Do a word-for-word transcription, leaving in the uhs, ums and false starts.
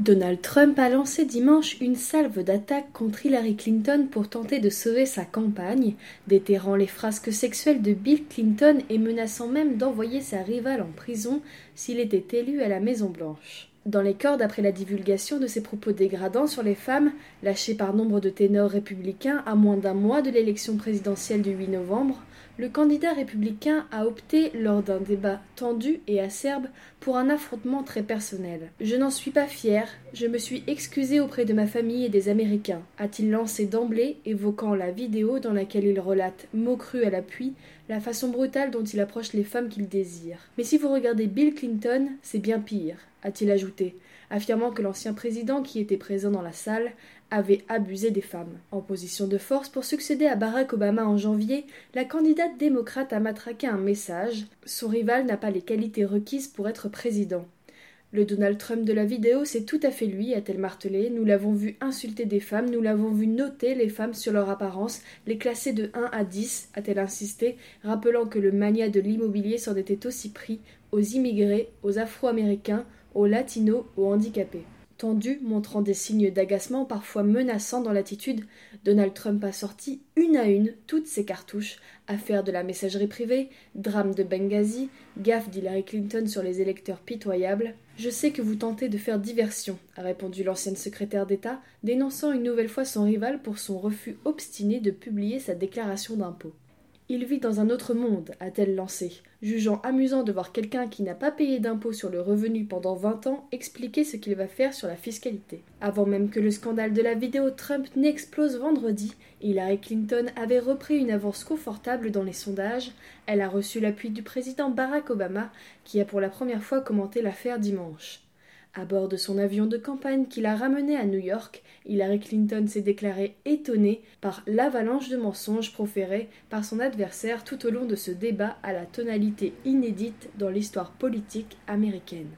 Donald Trump a lancé dimanche une salve d'attaques contre Hillary Clinton pour tenter de sauver sa campagne, déterrant les frasques sexuelles de Bill Clinton et menaçant même d'envoyer sa rivale en prison s'il était élu à la Maison-Blanche. Dans les cordes, après la divulgation de ses propos dégradants sur les femmes, lâchés par nombre de ténors républicains à moins d'un mois de l'élection présidentielle du huit novembre, le candidat républicain a opté, lors d'un débat tendu et acerbe, pour un affrontement très personnel. « Je n'en suis pas fier, je me suis excusé auprès de ma famille et des Américains », a-t-il lancé d'emblée, évoquant la vidéo dans laquelle il relate, mots crus à l'appui, la façon brutale dont il approche les femmes qu'il désire. « Mais si vous regardez Bill Clinton, c'est bien pire », a-t-il ajouté, affirmant que l'ancien président qui était présent dans la salle avait abusé des femmes. En position de force pour succéder à Barack Obama en janvier, la candidate démocrate a matraqué un message « Son rival n'a pas les qualités requises pour être président ». Le Donald Trump de la vidéo, c'est tout à fait lui, a-t-elle martelé. Nous l'avons vu insulter des femmes, nous l'avons vu noter les femmes sur leur apparence, les classer de un à dix, a-t-elle insisté, rappelant que le mania de l'immobilier s'en était aussi pris aux immigrés, aux Afro-Américains, aux latinos, aux handicapés. Tendu, montrant des signes d'agacement parfois menaçants dans l'attitude, Donald Trump a sorti une à une toutes ses cartouches, affaires de la messagerie privée, drame de Benghazi, gaffe d'Hillary Clinton sur les électeurs pitoyables. « Je sais que vous tentez de faire diversion », a répondu l'ancienne secrétaire d'État, dénonçant une nouvelle fois son rival pour son refus obstiné de publier sa déclaration d'impôt. « Il vit dans un autre monde », a-t-elle lancé, jugeant amusant de voir quelqu'un qui n'a pas payé d'impôt sur le revenu pendant vingt ans expliquer ce qu'il va faire sur la fiscalité. Avant même que le scandale de la vidéo Trump n'explose vendredi, Hillary Clinton avait repris une avance confortable dans les sondages. Elle a reçu l'appui du président Barack Obama, qui a pour la première fois commenté l'affaire dimanche. À bord de son avion de campagne qui l'a ramené à New York, Hillary Clinton s'est déclarée étonnée par l'avalanche de mensonges proférés par son adversaire tout au long de ce débat à la tonalité inédite dans l'histoire politique américaine.